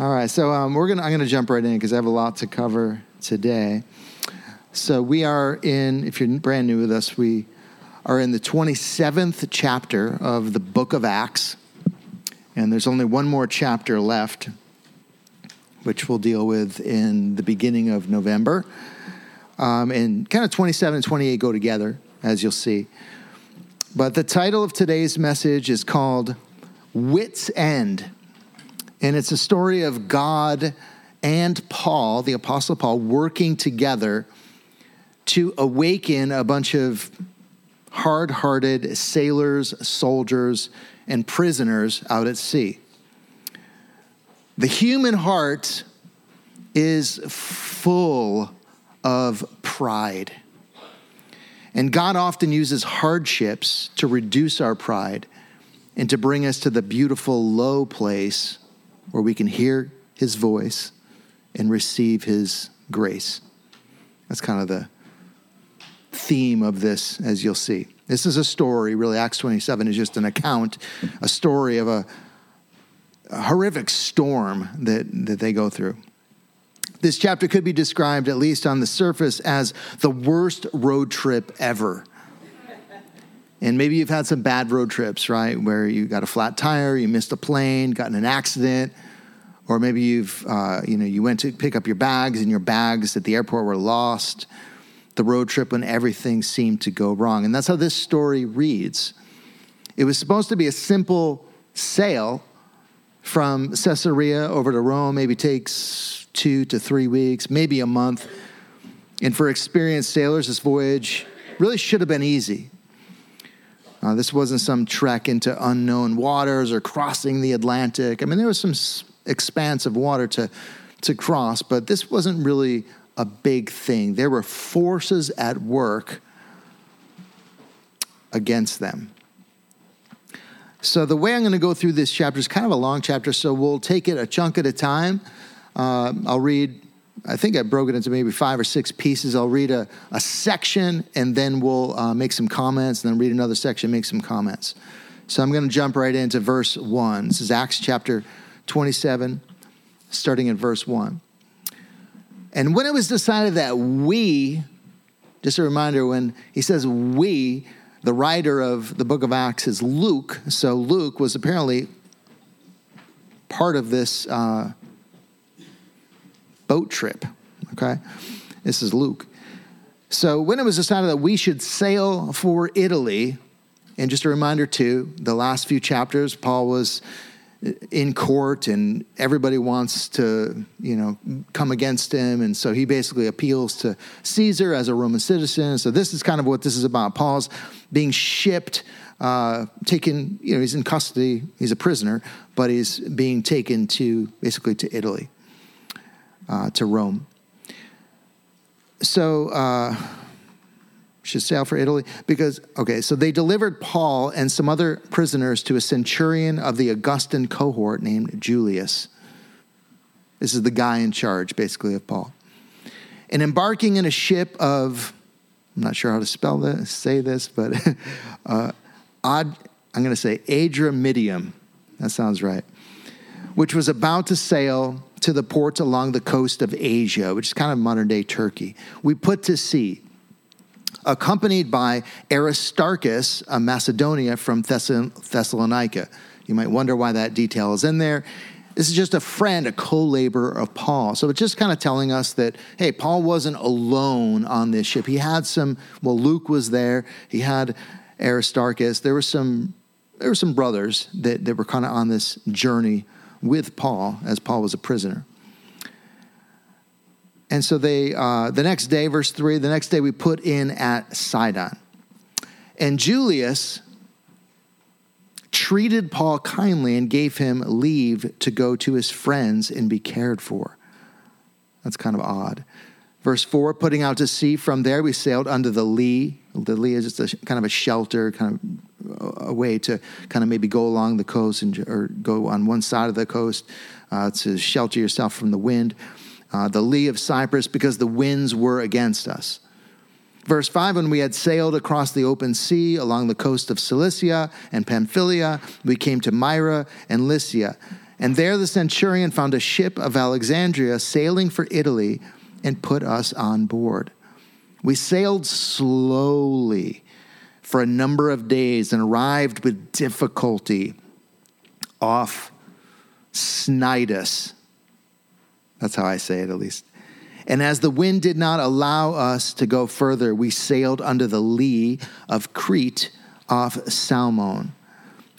All right, so I'm going to jump right in because I have a lot to cover today. So we are in, if you're brand new with us, we are in the 27th chapter of the Book of Acts, and there's only one more chapter left, which we'll deal with in the beginning of November. And kind of 27 and 28 go together, as you'll see. But the title of today's message is called Wit's End. And it's a story of God and Paul, the Apostle Paul, working together to awaken a bunch of hard-hearted sailors, soldiers, and prisoners out at sea. The human heart is full of pride. And God often uses hardships to reduce our pride and to bring us to the beautiful low place where we can hear his voice and receive his grace. That's kind of the theme of this, as you'll see. This is a story, really. Acts 27 is just an account, a story of a horrific storm that they go through. This chapter could be described, at least on the surface, as the worst road trip ever. And maybe you've had some bad road trips, right? Where you got a flat tire, you missed a plane, got in an accident, or maybe you've, you went to pick up your bags and your bags at the airport were lost. The road trip when everything seemed to go wrong. And that's how this story reads. It was supposed to be a simple sail from Caesarea over to Rome, maybe takes 2 to 3 weeks, maybe a month. And for experienced sailors, this voyage really should have been easy. This wasn't some trek into unknown waters or crossing the Atlantic. I mean, there was some expanse of water to cross, but this wasn't really a big thing. There were forces at work against them. So the way I'm going to go through this chapter is kind of a long chapter, so we'll take it a chunk at a time. I'll read, I think I broke it into maybe 5 or 6 pieces. I'll read a section, and then we'll make some comments, and then read another section, make some comments. So I'm going to jump right into verse 1. This is Acts chapter 27, starting in verse 1. And when it was decided that we, just a reminder, when he says we, the writer of the book of Acts is Luke. So Luke was apparently part of this boat trip, okay? This is Luke. So when it was decided that we should sail for Italy, and just a reminder too, the last few chapters, Paul was in court and everybody wants to, come against him. And so he basically appeals to Caesar as a Roman citizen. So this is kind of what this is about. Paul's being shipped, taken, he's in custody, he's a prisoner, but he's being taken to Italy, to Rome. So, should sail for Italy so they delivered Paul and some other prisoners to a centurion of the Augustan cohort named Julius. This is the guy in charge, basically, of Paul. And embarking in a ship of, I'm not sure how to say this, but I'm going to say Adramidium. That sounds right. Which was about to sail to the ports along the coast of Asia, which is kind of modern day Turkey. We put to sea, accompanied by Aristarchus, a Macedonian from Thessalonica. You might wonder why that detail is in there. This is just a friend, a co-laborer of Paul. So it's just kind of telling us that, hey, Paul wasn't alone on this ship. He had Luke was there. He had Aristarchus. There were some brothers that were kind of on this journey with Paul as Paul was a prisoner. And so they, the next day, verse 3, the next day we put in at Sidon. And Julius treated Paul kindly and gave him leave to go to his friends and be cared for. That's kind of odd. Verse 4, putting out to sea from there, we sailed under the lee. The lee is just kind of a shelter, kind of a way to kind of maybe go along the coast or go on one side of the coast to shelter yourself from the wind. The lee of Cyprus, because the winds were against us. Verse 5, when we had sailed across the open sea along the coast of Cilicia and Pamphylia, we came to Myra and Lycia, And there the centurion found a ship of Alexandria sailing for Italy and put us on board. We sailed slowly for a number of days and arrived with difficulty off Cnidus. That's how I say it, at least. And as the wind did not allow us to go further, we sailed under the lee of Crete off Salmone,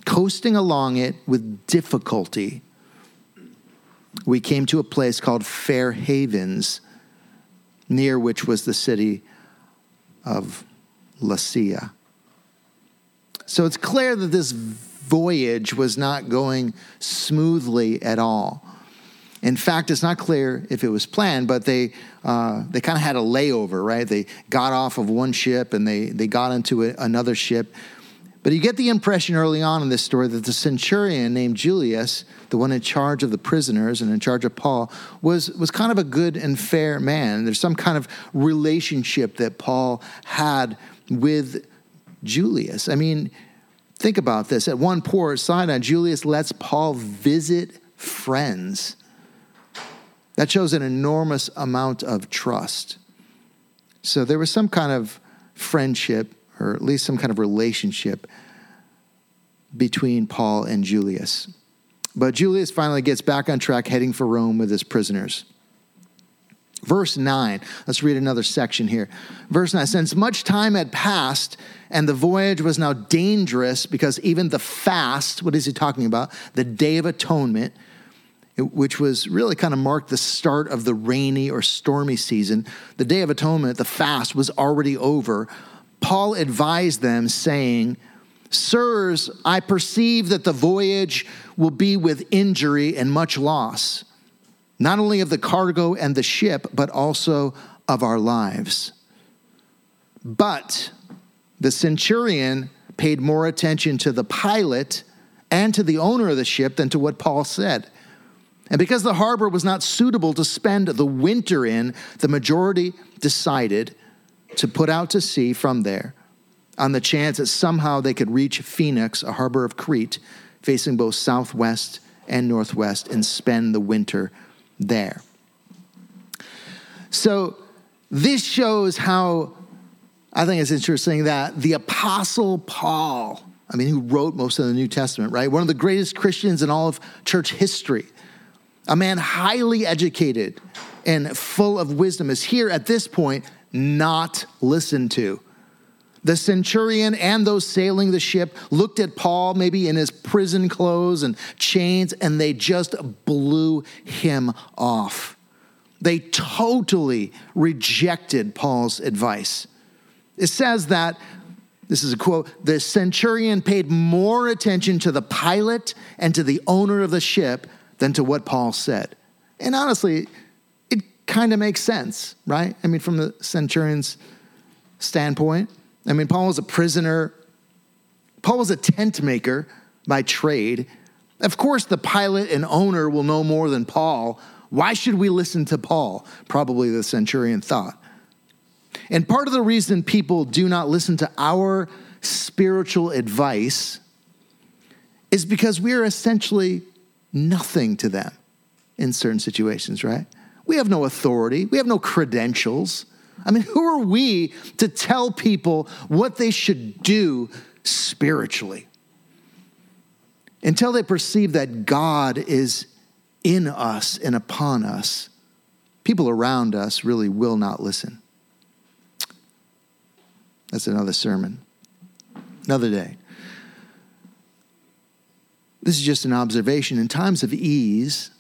coasting along it with difficulty. We came to a place called Fair Havens, near which was the city of Lasea. So it's clear that this voyage was not going smoothly at all. In fact, it's not clear if it was planned, but they kind of had a layover, right? They got off of one ship and they got into another ship. But you get the impression early on in this story that the centurion named Julius, the one in charge of the prisoners and in charge of Paul, was kind of a good and fair man. There's some kind of relationship that Paul had with Julius. I mean, think about this. At one port, Sidon, Julius lets Paul visit friends. That shows an enormous amount of trust. So there was some kind of friendship, or at least some kind of relationship between Paul and Julius. But Julius finally gets back on track, heading for Rome with his prisoners. Verse 9, let's read another section here. Verse 9, since much time had passed and the voyage was now dangerous because even the fast, what is he talking about? The Day of Atonement, which was really kind of marked the start of the rainy or stormy season. The Day of Atonement, the fast, was already over. Paul advised them, saying, "Sirs, I perceive that the voyage will be with injury and much loss, not only of the cargo and the ship, but also of our lives." But the centurion paid more attention to the pilot and to the owner of the ship than to what Paul said. And because the harbor was not suitable to spend the winter in, the majority decided to put out to sea from there on the chance that somehow they could reach Phoenix, a harbor of Crete, facing both southwest and northwest, and spend the winter there. So this shows how, I think it's interesting that the Apostle Paul, I mean, who wrote most of the New Testament, right? One of the greatest Christians in all of church history, a man highly educated and full of wisdom, is here at this point not listened to. The centurion and those sailing the ship looked at Paul, maybe in his prison clothes and chains, and they just blew him off. They totally rejected Paul's advice. It says that, this is a quote, the centurion paid more attention to the pilot and to the owner of the ship than to what Paul said. And honestly, it kind of makes sense, right? I mean, from the centurion's standpoint, I mean, Paul was a prisoner. Paul was a tent maker by trade. Of course, the pilot and owner will know more than Paul. Why should we listen to Paul? Probably the centurion thought. And part of the reason people do not listen to our spiritual advice is because we are essentially nothing to them in certain situations, right? We have no authority. We have no credentials. I mean, who are we to tell people what they should do spiritually? Until they perceive that God is in us and upon us, people around us really will not listen. That's another sermon, another day. This is just an observation. In times of ease,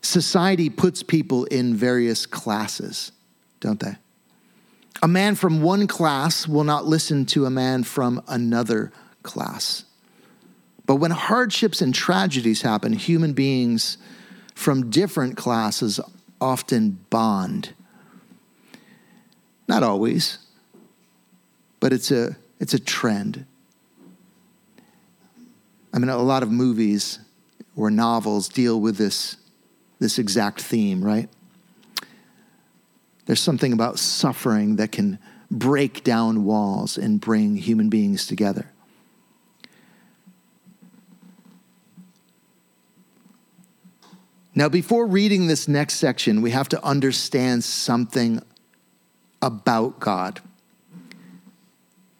society puts people in various classes, don't they? A man from one class will not listen to a man from another class. But when hardships and tragedies happen, human beings from different classes often bond. Not always, but it's a trend. I mean, a lot of movies or novels deal with this exact theme, right? There's something about suffering that can break down walls and bring human beings together. Now, before reading this next section, we have to understand something about God.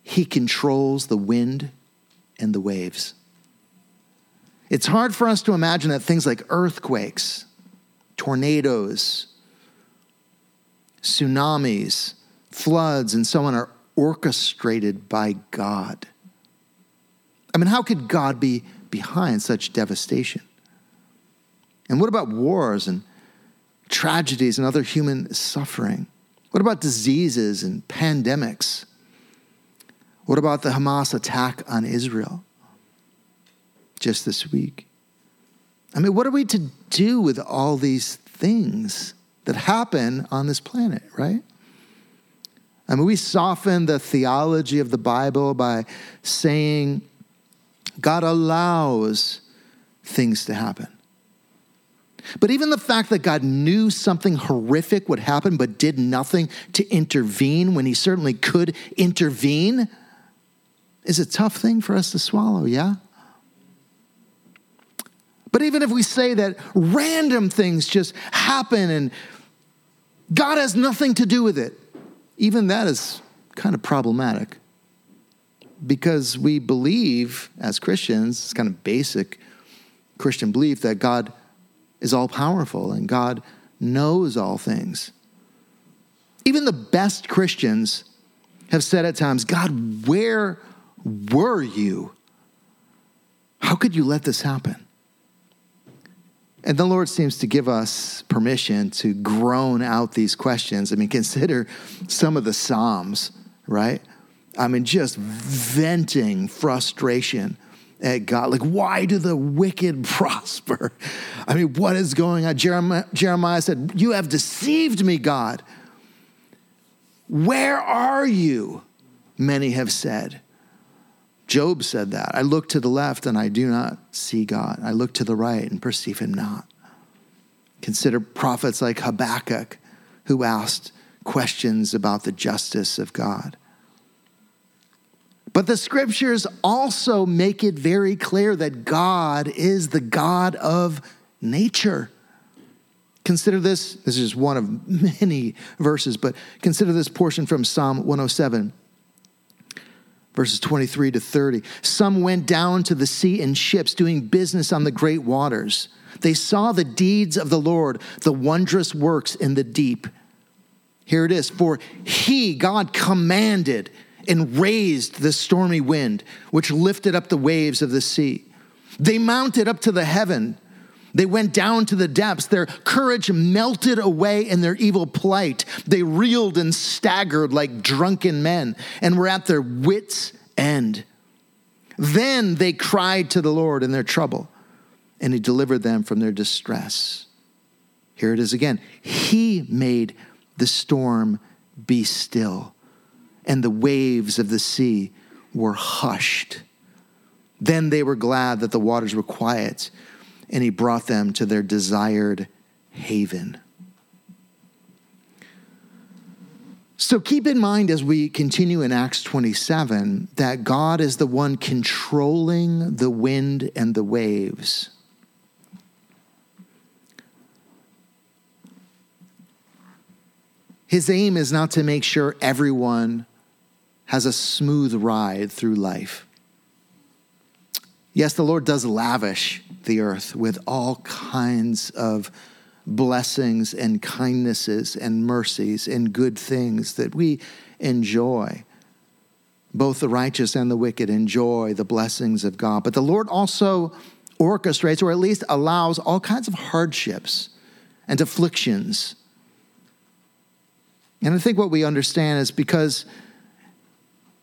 He controls the wind and the waves. It's hard for us to imagine that things like earthquakes, tornadoes, tsunamis, floods, and so on are orchestrated by God. I mean, how could God be behind such devastation? And what about wars and tragedies and other human suffering? What about diseases and pandemics? What about the Hamas attack on Israel just this week? I mean, what are we to do with all these things that happen on this planet, right? I mean, we soften the theology of the Bible by saying God allows things to happen. But even the fact that God knew something horrific would happen but did nothing to intervene when he certainly could intervene is a tough thing for us to swallow, yeah? But even if we say that random things just happen and God has nothing to do with it, even that is kind of problematic because we believe as Christians, it's kind of basic Christian belief that God is all-powerful, and God knows all things. Even the best Christians have said at times, God, where were you? How could you let this happen? And the Lord seems to give us permission to groan out these questions. I mean, consider some of the Psalms, right? I mean, just venting frustration at God. Like, why do the wicked prosper? I mean, what is going on? Jeremiah said, you have deceived me, God. Where are you? Many have said. Job said that. I look to the left and I do not see God. I look to the right and perceive him not. Consider prophets like Habakkuk, who asked questions about the justice of God. But the scriptures also make it very clear that God is the God of nature. Consider this. This is just one of many verses, but consider this portion from Psalm 107, verses 23 to 30. Some went down to the sea in ships, doing business on the great waters. They saw the deeds of the Lord, the wondrous works in the deep. Here it is. For he, God, commanded and raised the stormy wind, which lifted up the waves of the sea. They mounted up to the heaven. They went down to the depths. Their courage melted away in their evil plight. They reeled and staggered like drunken men and were at their wits' end. Then they cried to the Lord in their trouble, and he delivered them from their distress. Here it is again. He made the storm be still, and the waves of the sea were hushed. Then they were glad that the waters were quiet, and he brought them to their desired haven. So keep in mind as we continue in Acts 27 that God is the one controlling the wind and the waves. His aim is not to make sure everyone has a smooth ride through life. Yes, the Lord does lavish the earth with all kinds of blessings and kindnesses and mercies and good things that we enjoy. Both the righteous and the wicked enjoy the blessings of God. But the Lord also orchestrates, or at least allows, all kinds of hardships and afflictions. And I think what we understand is because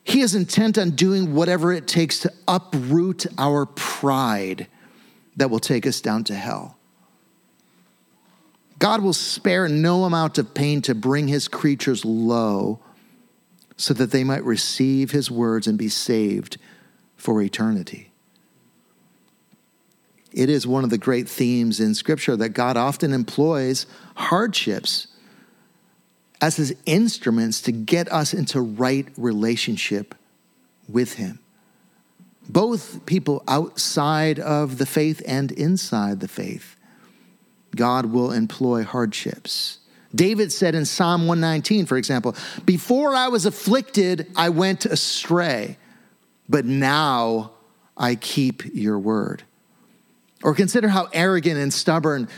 he is intent on doing whatever it takes to uproot our pride that will take us down to hell. God will spare no amount of pain to bring his creatures low so that they might receive his words and be saved for eternity. It is one of the great themes in Scripture that God often employs hardships as his instruments to get us into right relationship with him. Both people outside of the faith and inside the faith. God will employ hardships. David said in Psalm 119, for example, before I was afflicted, I went astray, but now I keep your word. Or consider how arrogant and stubborn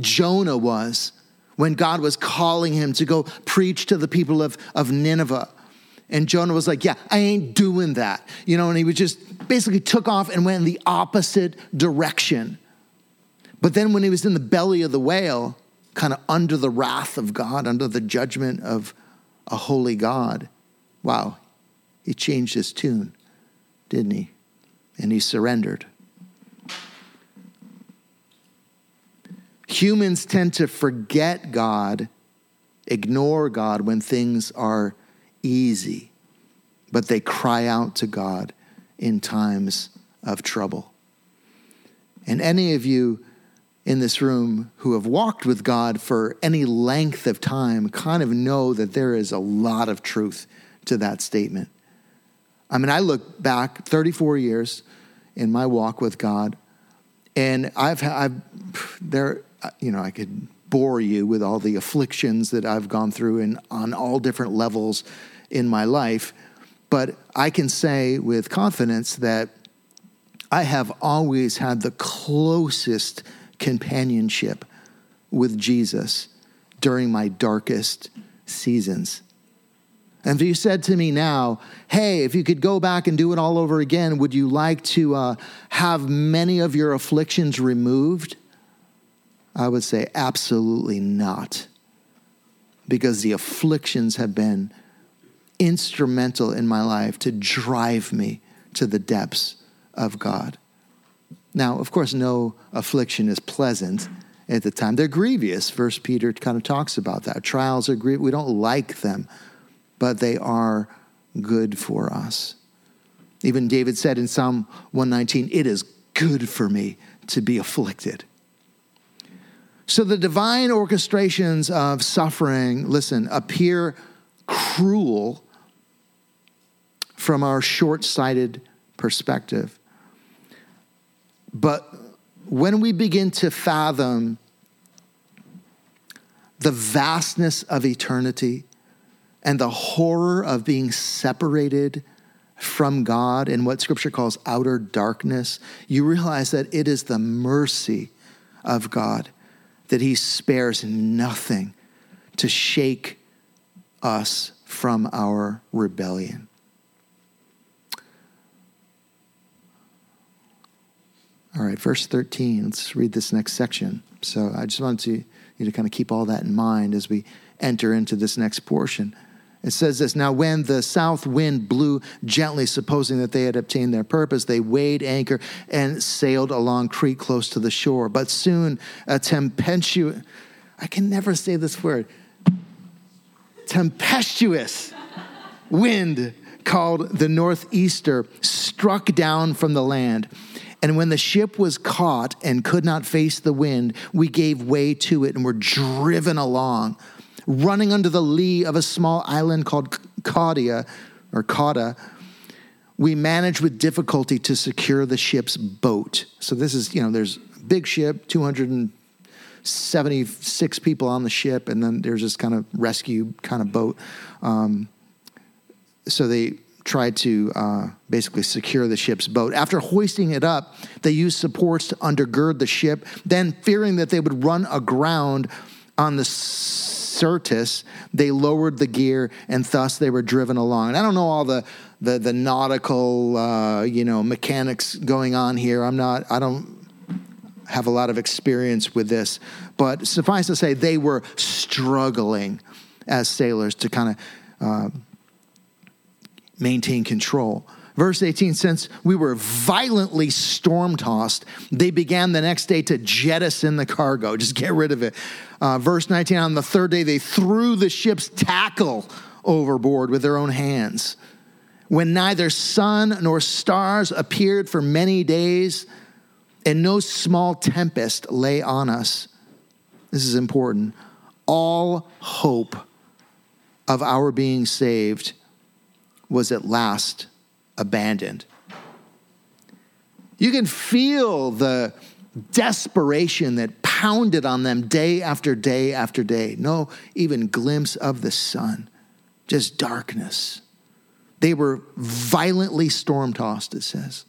Jonah was when God was calling him to go preach to the people of Nineveh. And Jonah was like, yeah, I ain't doing that. You know, and he was just basically took off and went in the opposite direction. But then when he was in the belly of the whale, kind of under the wrath of God, under the judgment of a holy God, wow, he changed his tune, didn't he? And he surrendered. Humans tend to forget God, ignore God when things are easy, but they cry out to God in times of trouble. And any of you in this room who have walked with God for any length of time kind of know that there is a lot of truth to that statement. I mean, I look back 34 years in my walk with God, and I could bore you with all the afflictions that I've gone through and on all different levels in my life, but I can say with confidence that I have always had the closest companionship with Jesus during my darkest seasons. And if you said to me now, hey, if you could go back and do it all over again, would you like to have many of your afflictions removed? I would say absolutely not, because the afflictions have been instrumental in my life to drive me to the depths of God. Now, of course, no affliction is pleasant at the time. They're grievous. 1 Peter kind of talks about that. Trials are grievous. We don't like them, but they are good for us. Even David said in Psalm 119, it is good for me to be afflicted. So the divine orchestrations of suffering, listen, appear cruel from our short-sighted perspective. But when we begin to fathom the vastness of eternity and the horror of being separated from God in what Scripture calls outer darkness, you realize that it is the mercy of God that He spares nothing to shake us from our rebellion. All right, verse 13, let's read this next section. So I just wanted you to kind of keep all that in mind as we enter into this next portion. It says this, now when the south wind blew gently, supposing that they had obtained their purpose, they weighed anchor and sailed along Crete close to the shore. But soon a tempestuous, I can never say this word, tempestuous wind called the northeaster struck down from the land. And when the ship was caught and could not face the wind, we gave way to it and were driven along, running under the lee of a small island called Caudia. We managed with difficulty to secure the ship's boat. So this is, there's a big ship, 276 people on the ship, and then there's this kind of rescue kind of boat. So they tried to basically secure the ship's boat. After hoisting it up, they used supports to undergird the ship. Then, fearing that they would run aground on the Syrtis, they lowered the gear, and thus they were driven along. And I don't know all the nautical, mechanics going on here. I don't have a lot of experience with this, but suffice to say, they were struggling as sailors to kind of maintain control. Verse 18, since we were violently storm-tossed, they began the next day to jettison the cargo. Just get rid of it. Verse 19, on the third day, they threw the ship's tackle overboard with their own hands. When neither sun nor stars appeared for many days, and no small tempest lay on us. This is important. All hope of our being saved was at last abandoned. You can feel the desperation that pounded on them day after day after day. No even glimpse of the sun, just darkness. They were violently storm tossed, it says.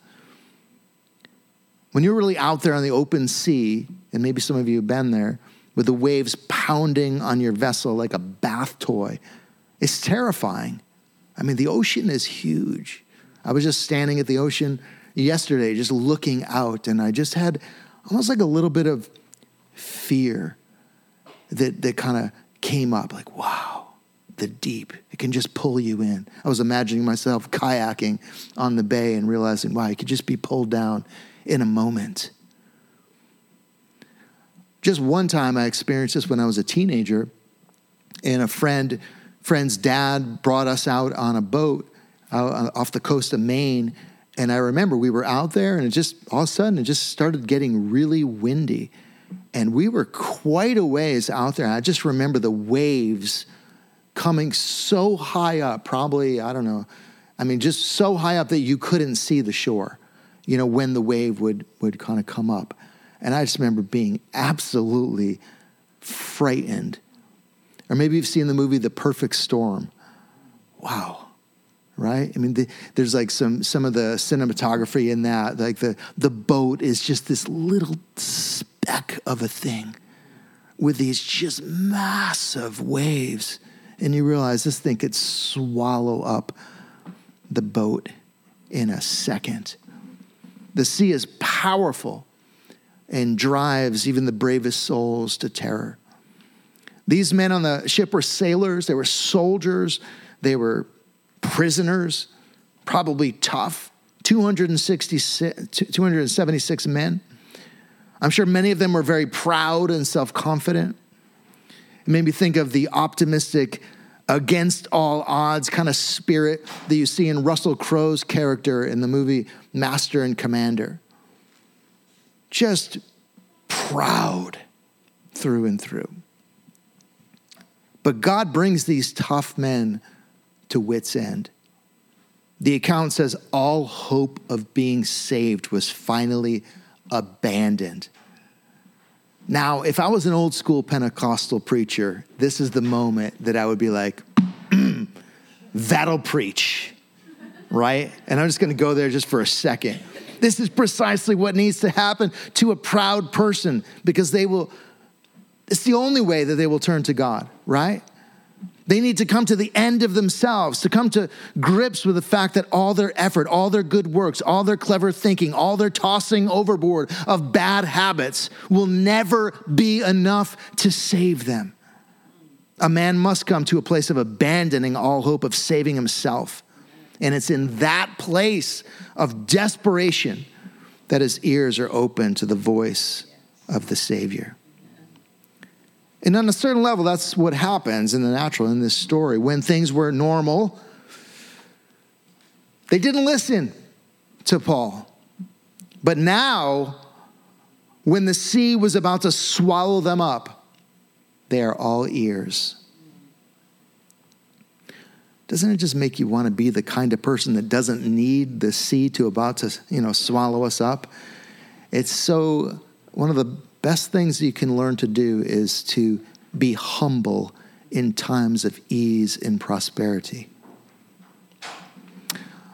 When you're really out there on the open sea, and maybe some of you have been there, with the waves pounding on your vessel like a bath toy, it's terrifying. I mean, the ocean is huge. I was just standing at the ocean yesterday, just looking out, and I just had almost like a little bit of fear that kind of came up, like, wow, the deep, it can just pull you in. I was imagining myself kayaking on the bay and realizing, wow, I could just be pulled down in a moment. Just one time I experienced this when I was a teenager, and a friend's dad brought us out on a boat off the coast of Maine. And I remember we were out there, and it just, all of a sudden, it just started getting really windy. And we were quite a ways out there. I just remember the waves coming so high up, probably, I don't know, I mean, just so high up that you couldn't see the shore, you know, when the wave would kind of come up. And I just remember being absolutely frightened. Or maybe you've seen the movie The Perfect Storm. Wow. Right? I mean, there's like some of the cinematography in that, like the boat is just this little speck of a thing with these just massive waves. And you realize this thing could swallow up the boat in a second. The sea is powerful and drives even the bravest souls to terror. These men on the ship were sailors, they were soldiers, they were prisoners, probably tough, 276 men. I'm sure many of them were very proud and self-confident. It made me think of the optimistic, against all odds kind of spirit that you see in Russell Crowe's character in the movie Master and Commander. Just proud through and through. But God brings these tough men to wit's end. The account says all hope of being saved was finally abandoned. Now, if I was an old school Pentecostal preacher, this is the moment that I would be like, that'll preach, right? And I'm just gonna go there just for a second. This is precisely what needs to happen to a proud person, because it's the only way that they will turn to God, right? They need to come to the end of themselves, to come to grips with the fact that all their effort, all their good works, all their clever thinking, all their tossing overboard of bad habits will never be enough to save them. A man must come to a place of abandoning all hope of saving himself. And it's in that place of desperation that his ears are open to the voice of the Savior. And on a certain level, that's what happens in the natural, in this story. When things were normal, they didn't listen to Paul. But now, when the sea was about to swallow them up, they are all ears. Doesn't it just make you want to be the kind of person that doesn't need the sea to about to, swallow us up? It's so, one of the best things you can learn to do is to be humble in times of ease and prosperity.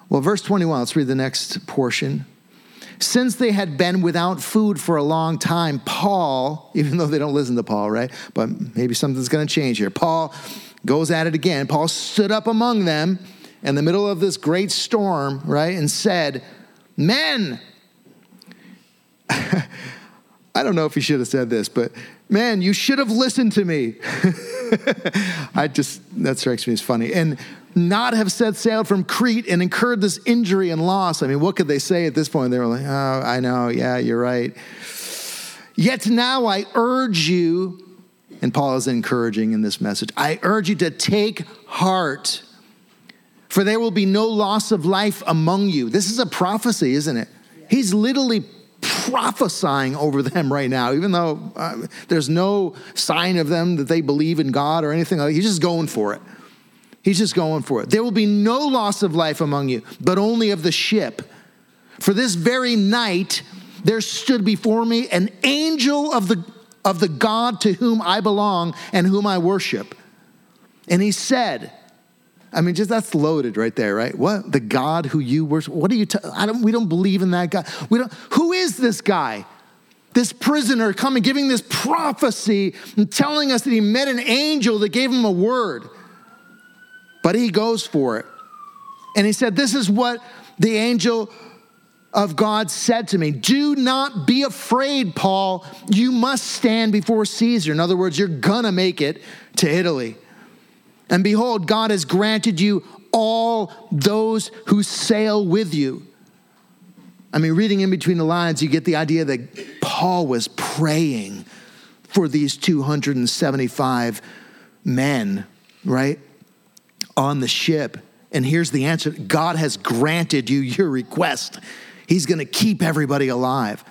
Well, verse 21, let's read the next portion. Since they had been without food for a long time, Paul, even though they don't listen to Paul, right? But maybe something's going to change here. Paul goes at it again. Paul stood up among them in the middle of this great storm, right? And said, men, I don't know if he should have said this, but man, you should have listened to me. That strikes me as funny. And not have set sail from Crete and incurred this injury and loss. I mean, what could they say at this point? They were like, oh, I know. Yeah, you're right. Yet now I urge you, and Paul is encouraging in this message, I urge you to take heart, for there will be no loss of life among you. This is a prophecy, isn't it? He's literally prophesying over them right now, even though there's no sign of them that they believe in God or anything like that. He's just going for it. He's just going for it. There will be no loss of life among you, but only of the ship. For this very night, there stood before me an angel of the God to whom I belong and whom I worship. And he said, I mean, just that's loaded right there, right? What? The God who you worship. What are you, we don't believe in that God. Who is this guy? This prisoner coming, giving this prophecy and telling us that he met an angel that gave him a word. But he goes for it. And he said, this is what the angel of God said to me. Do not be afraid, Paul. You must stand before Caesar. In other words, you're gonna make it to Italy. And behold, God has granted you all those who sail with you. I mean, reading in between the lines, you get the idea that Paul was praying for these 275 men, right, on the ship. And here's the answer. God has granted you your request. He's going to keep everybody alive.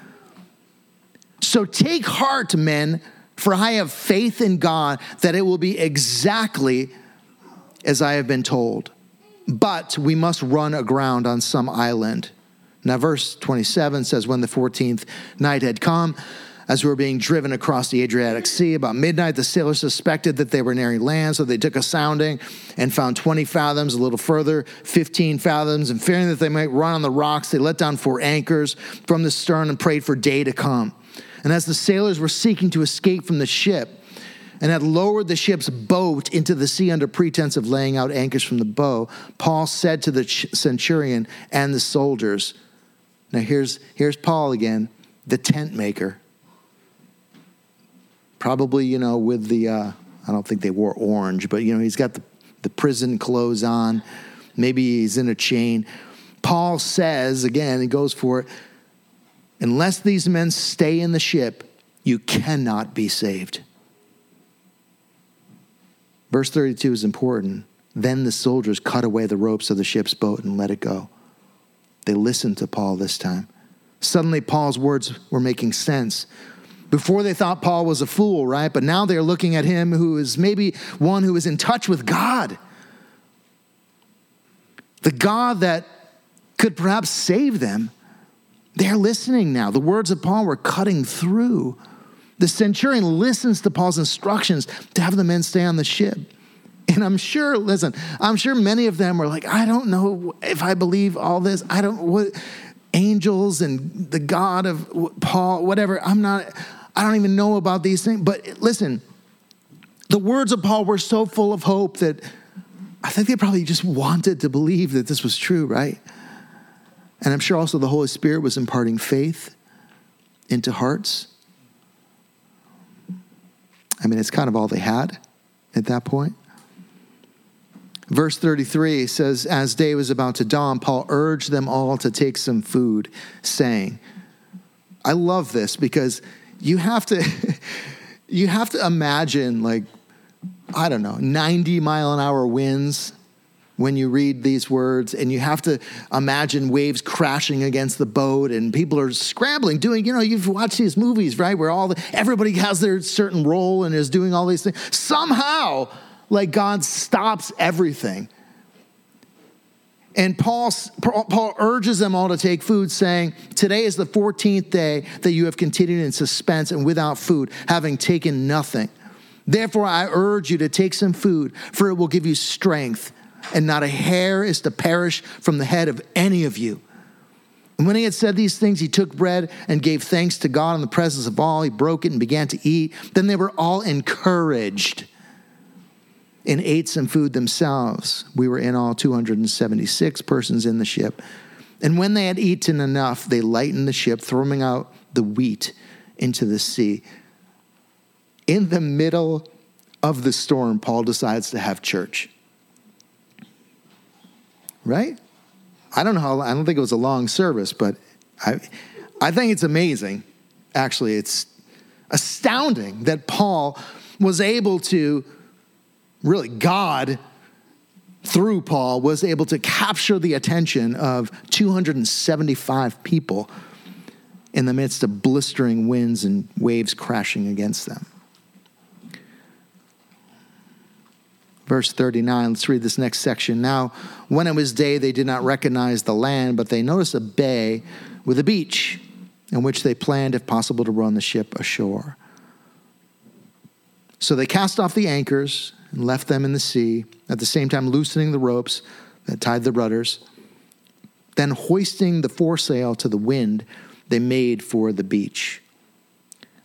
So take heart, men, for I have faith in God that it will be exactly as I have been told. But we must run aground on some island. Now, verse 27 says, when the 14th night had come, as we were being driven across the Adriatic Sea, about midnight, the sailors suspected that they were nearing land, so they took a sounding and found 20 fathoms, a little further, 15 fathoms, and fearing that they might run on the rocks, they let down 4 anchors from the stern and prayed for day to come. And as the sailors were seeking to escape from the ship and had lowered the ship's boat into the sea under pretense of laying out anchors from the bow, Paul said to the centurion and the soldiers, now here's Paul again, the tent maker. Probably, with the, I don't think they wore orange, but, he's got the prison clothes on. Maybe he's in a chain. Paul says, again, he goes for it, unless these men stay in the ship, you cannot be saved. Verse 32 is important. Then the soldiers cut away the ropes of the ship's boat and let it go. They listened to Paul this time. Suddenly, Paul's words were making sense. Before they thought Paul was a fool, right? But now they're looking at him who is maybe one who is in touch with God. The God that could perhaps save them. They're listening now. The words of Paul were cutting through. The centurion listens to Paul's instructions to have the men stay on the ship. And I'm sure many of them were like, I don't know if I believe all this. Angels and the God of Paul, whatever. I don't even know about these things. But listen, the words of Paul were so full of hope that I think they probably just wanted to believe that this was true, right? And I'm sure also the Holy Spirit was imparting faith into hearts. I mean, it's kind of all they had at that point. Verse 33 says, as day was about to dawn, Paul urged them all to take some food, saying, I love this because you have to imagine, 90 mile an hour winds when you read these words, and you have to imagine waves crashing against the boat and people are scrambling, doing, you've watched these movies, right, where everybody has their certain role and is doing all these things. Somehow, God stops everything. And Paul urges them all to take food, saying, today is the 14th day that you have continued in suspense and without food, having taken nothing. Therefore, I urge you to take some food, for it will give you strength, and not a hair is to perish from the head of any of you. And when he had said these things, he took bread and gave thanks to God in the presence of all. He broke it and began to eat. Then they were all encouraged and ate some food themselves. We were in all 276 persons in the ship. And when they had eaten enough, they lightened the ship, throwing out the wheat into the sea. In the middle of the storm, Paul decides to have church. Right? I don't think it was a long service, but I think it's amazing. Actually, it's astounding that Paul was able to really, God, through Paul, was able to capture the attention of 275 people in the midst of blistering winds and waves crashing against them. Verse 39, let's read this next section. Now, when it was day, they did not recognize the land, but they noticed a bay with a beach. in which they planned, if possible, to run the ship ashore. So they cast off the anchors and left them in the sea, at the same time loosening the ropes that tied the rudders. Then hoisting the foresail to the wind, they made for the beach.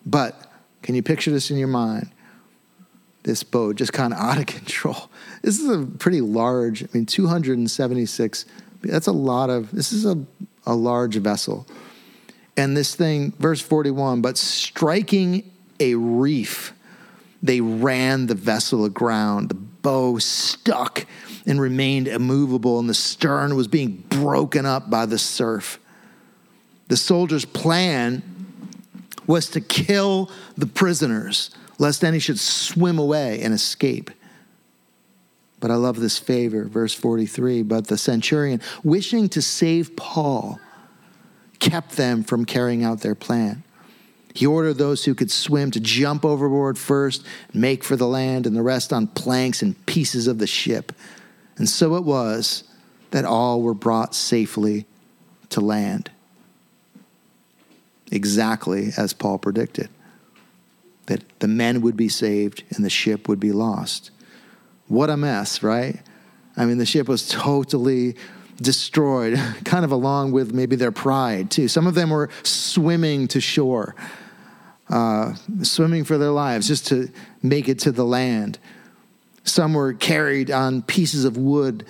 But can you picture this in your mind? This boat just kind of out of control. This is a pretty large, 276, that's a lot of, this is a large vessel. And this thing, verse 41, but striking a reef, they ran the vessel aground. The bow stuck and remained immovable, and the stern was being broken up by the surf. The soldiers' plan was to kill the prisoners, lest any should swim away and escape. But I love this favor, verse 43, but the centurion, wishing to save Paul, kept them from carrying out their plan. He ordered those who could swim to jump overboard first, make for the land, and the rest on planks and pieces of the ship. And so it was that all were brought safely to land. Exactly as Paul predicted, that the men would be saved and the ship would be lost. What a mess, right? The ship was totally destroyed, kind of along with maybe their pride too. Some of them were swimming to shore, swimming for their lives just to make it to the land. Some were carried on pieces of wood,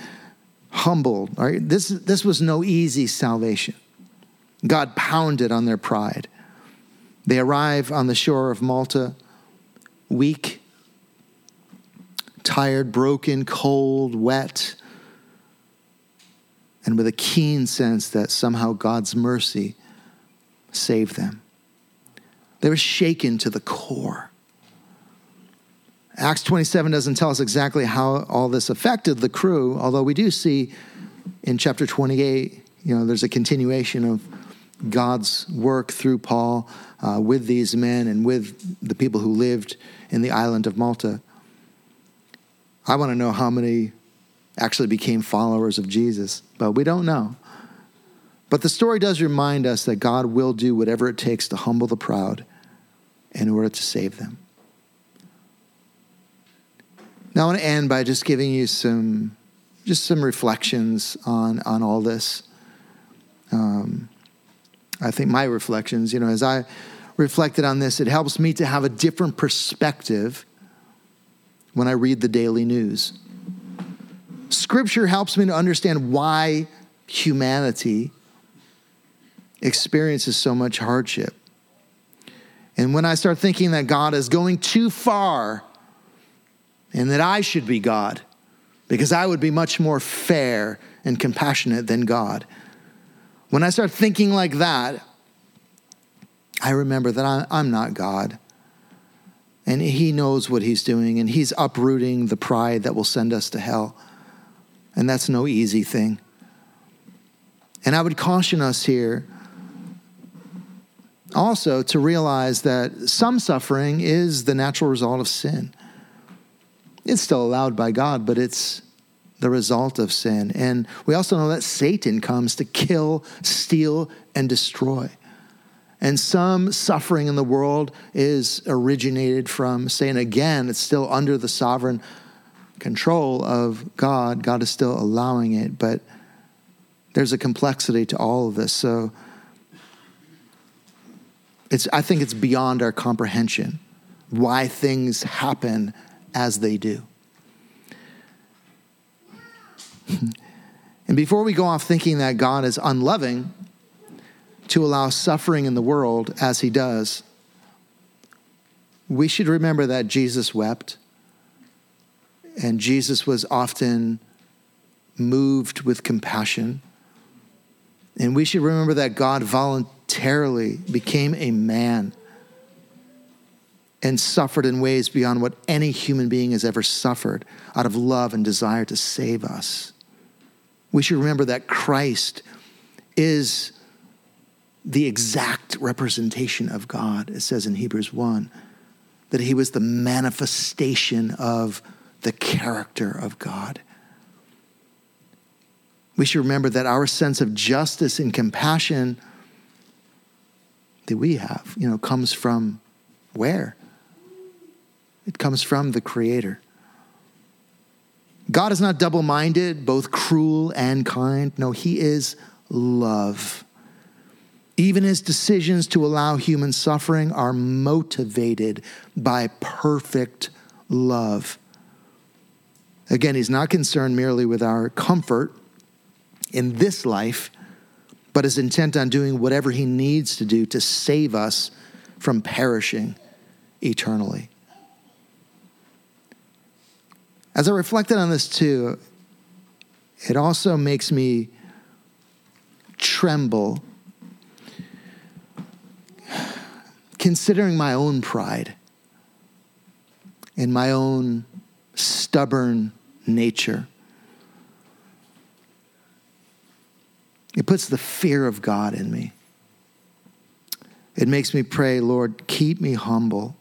humbled. Right? This was no easy salvation. God pounded on their pride. They arrive on the shore of Malta, weak, tired, broken, cold, wet, and with a keen sense that somehow God's mercy saved them. They were shaken to the core. Acts 27 doesn't tell us exactly how all this affected the crew, although we do see in chapter 28, there's a continuation of God's work through Paul with these men and with the people who lived in the island of Malta. I want to know how many actually became followers of Jesus, but we don't know. But the story does remind us that God will do whatever it takes to humble the proud in order to save them. Now I want to end by just giving you some reflections on all this. I think my reflections, as I reflected on this, it helps me to have a different perspective when I read the daily news. Scripture helps me to understand why humanity experiences so much hardship. And when I start thinking that God is going too far and that I should be God, because I would be much more fair and compassionate than God, when I start thinking like that, I remember that I'm not God. And he knows what he's doing, and he's uprooting the pride that will send us to hell. And that's no easy thing. And I would caution us here also to realize that some suffering is the natural result of sin. It's still allowed by God, but it's the result of sin. And we also know that Satan comes to kill, steal, and destroy. And some suffering in the world is originated from Satan. Again, it's still under the sovereign control of God. God is still allowing it, but there's a complexity to all of this. So I think it's beyond our comprehension why things happen as they do. And before we go off thinking that God is unloving to allow suffering in the world as he does, we should remember that Jesus wept, and Jesus was often moved with compassion. And we should remember that God voluntarily became a man and suffered in ways beyond what any human being has ever suffered out of love and desire to save us. We should remember that Christ is the exact representation of God. It says in Hebrews 1 that he was the manifestation of the character of God. We should remember that our sense of justice and compassion that we have, you know, comes from where? It comes from the Creator. God is not double-minded, both cruel and kind. No, he is love. Even his decisions to allow human suffering are motivated by perfect love. Again, he's not concerned merely with our comfort in this life, but is intent on doing whatever he needs to do to save us from perishing eternally. As I reflected on this too, it also makes me tremble, considering my own pride and my own stubborn nature. It puts the fear of God in me. It makes me pray, Lord, keep me humble.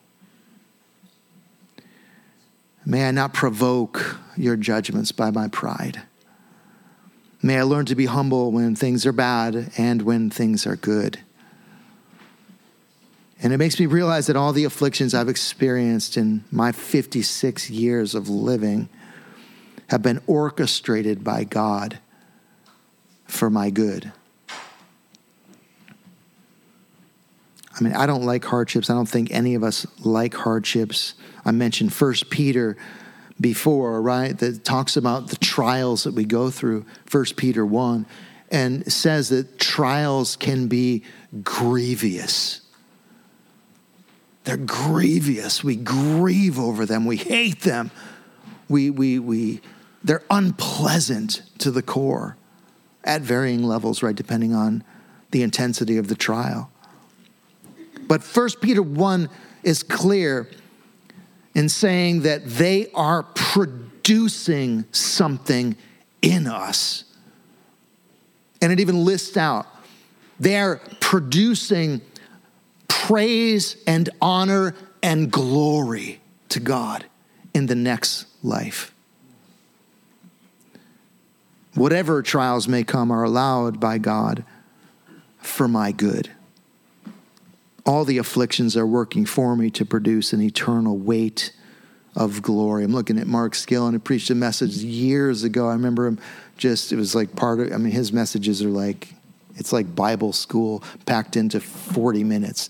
May I not provoke your judgments by my pride. May I learn to be humble when things are bad and when things are good. And it makes me realize that all the afflictions I've experienced in my 56 years of living have been orchestrated by God for my good. I mean, I don't like hardships. I don't think any of us like hardships. I mentioned 1 Peter before, right? That talks about the trials that we go through, 1 Peter 1, and says that trials can be grievous. They're grievous. We grieve over them. We hate them. They're unpleasant to the core at varying levels, right? Depending on the intensity of the trial. But 1 Peter 1 is clear in saying that they are producing something in us. And it even lists out, they're producing praise and honor and glory to God in the next life. Whatever trials may come are allowed by God for my good. All the afflictions are working for me to produce an eternal weight of glory. I'm looking at Mark Skillen, who preached a message years ago. I remember him just, it was like part of, I mean, his messages are like, it's like Bible school packed into 40 minutes.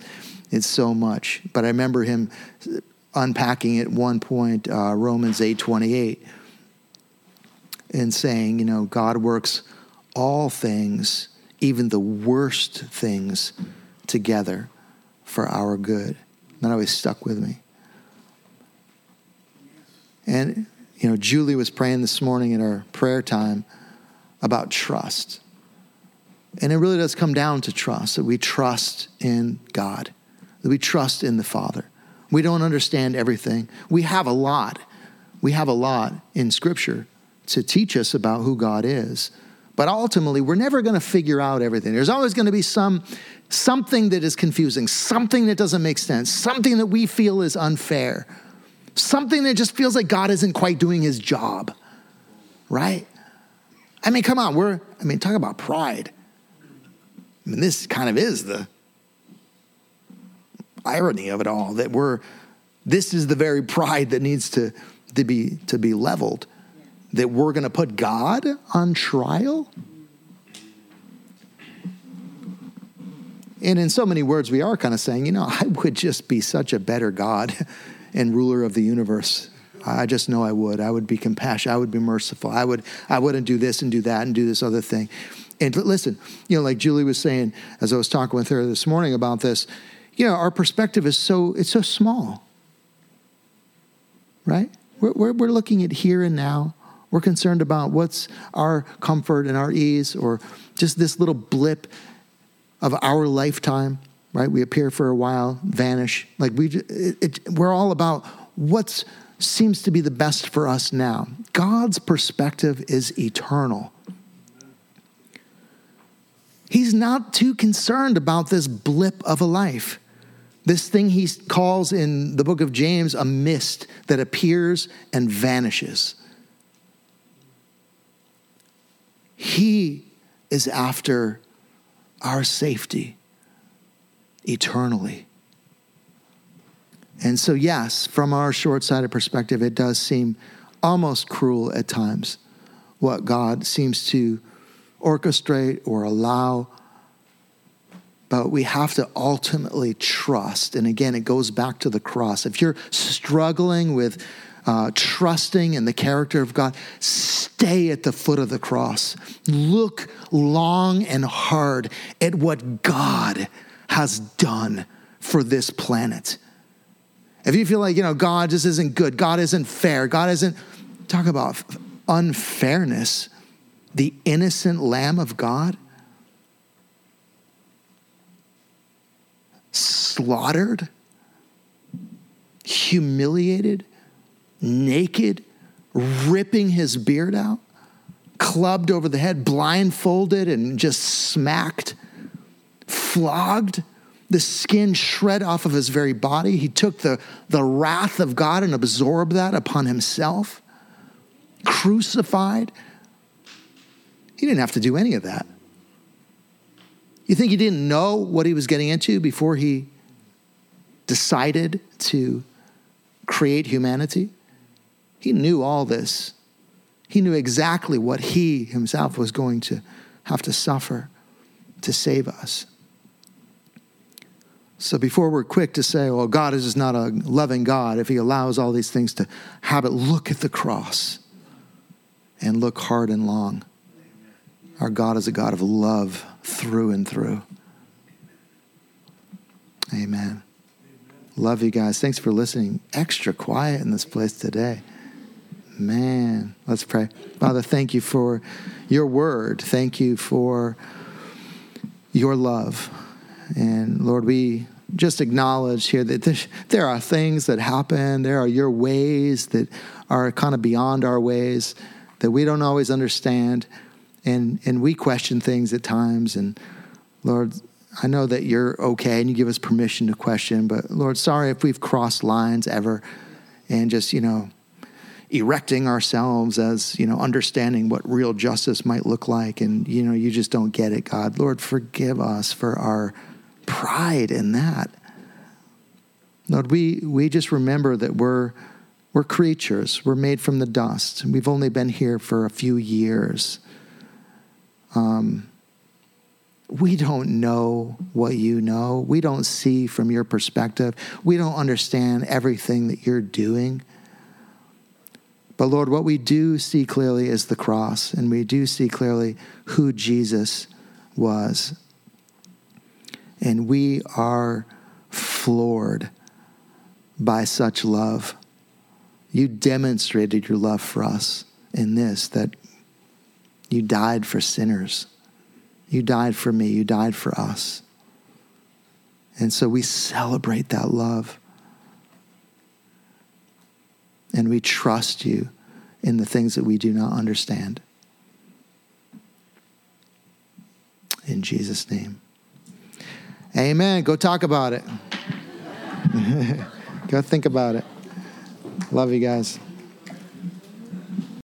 It's so much. But I remember him unpacking at one point Romans 8.28 and saying, you know, God works all things, even the worst things, together for our good. That always stuck with me. And, you know, Julie was praying this morning in our prayer time about trust. And it really does come down to trust, that we trust in God, that we trust in the Father. We don't understand everything. We have a lot. We have a lot in Scripture to teach us about who God is. But ultimately, we're never going to figure out everything. There's always going to be something that is confusing, something that doesn't make sense, something that we feel is unfair, something that just feels like God isn't quite doing his job, right? I mean, come on, talk about pride. I mean, this kind of is the irony of it all, that this is the very pride that needs to be leveled, that we're going to put God on trial? And in so many words, we are kind of saying, you know, I would just be such a better God and ruler of the universe. I just know I would. I would be compassionate. I would be merciful. I wouldn't do this and do that and do this other thing. And listen, you know, like Julie was saying, as I was talking with her this morning about this, you know, our perspective is so small, right? We're looking at here and now. We're concerned about what's our comfort and our ease, or just this little blip of our lifetime, right? We appear for a while, vanish. Like we're all about what seems to be the best for us now. God's perspective is eternal. He's not too concerned about this blip of a life, this thing he calls in the book of James a mist that appears and vanishes. He is after our safety eternally. And so, yes, from our short-sighted perspective, it does seem almost cruel at times what God seems to orchestrate or allow. But we have to ultimately trust. And again, it goes back to the cross. If you're struggling with trusting in the character of God, stay at the foot of the cross. Look long and hard at what God has done for this planet. If you feel like, God just isn't good, God isn't fair, God isn't, talk about unfairness, the innocent Lamb of God slaughtered, humiliated, naked, ripping his beard out, clubbed over the head, blindfolded and just smacked, flogged, the skin shred off of his very body. He took the wrath of God and absorbed that upon himself, crucified. He didn't have to do any of that. You think he didn't know what he was getting into before he decided to create humanity? He knew all this. He knew exactly what he himself was going to have to suffer to save us. So before we're quick to say, well, God is just not a loving God if he allows all these things to happen, look at the cross and look hard and long. Our God is a God of love through and through. Amen. Love you guys. Thanks for listening. Extra quiet in this place today. Man, let's pray. Father, thank you for your word. Thank you for your love. And Lord, we just acknowledge here that there are things that happen. There are your ways that are kind of beyond our ways that we don't always understand. And we question things at times. And Lord, I know that you're okay and you give us permission to question, but Lord, sorry if we've crossed lines ever and just, erecting ourselves as, understanding what real justice might look like. And, you just don't get it, God. Lord, forgive us for our pride in that. Lord, we just remember that we're creatures. We're made from the dust. We've only been here for a few years. We don't know what you know. We don't see from your perspective. We don't understand everything that you're doing. But Lord, what we do see clearly is the cross, and we do see clearly who Jesus was. And we are floored by such love. You demonstrated your love for us in this, that you died for sinners. You died for me. You died for us. And so we celebrate that love. And we trust you in the things that we do not understand. In Jesus' name. Amen. Go talk about it. Go think about it. Love you guys.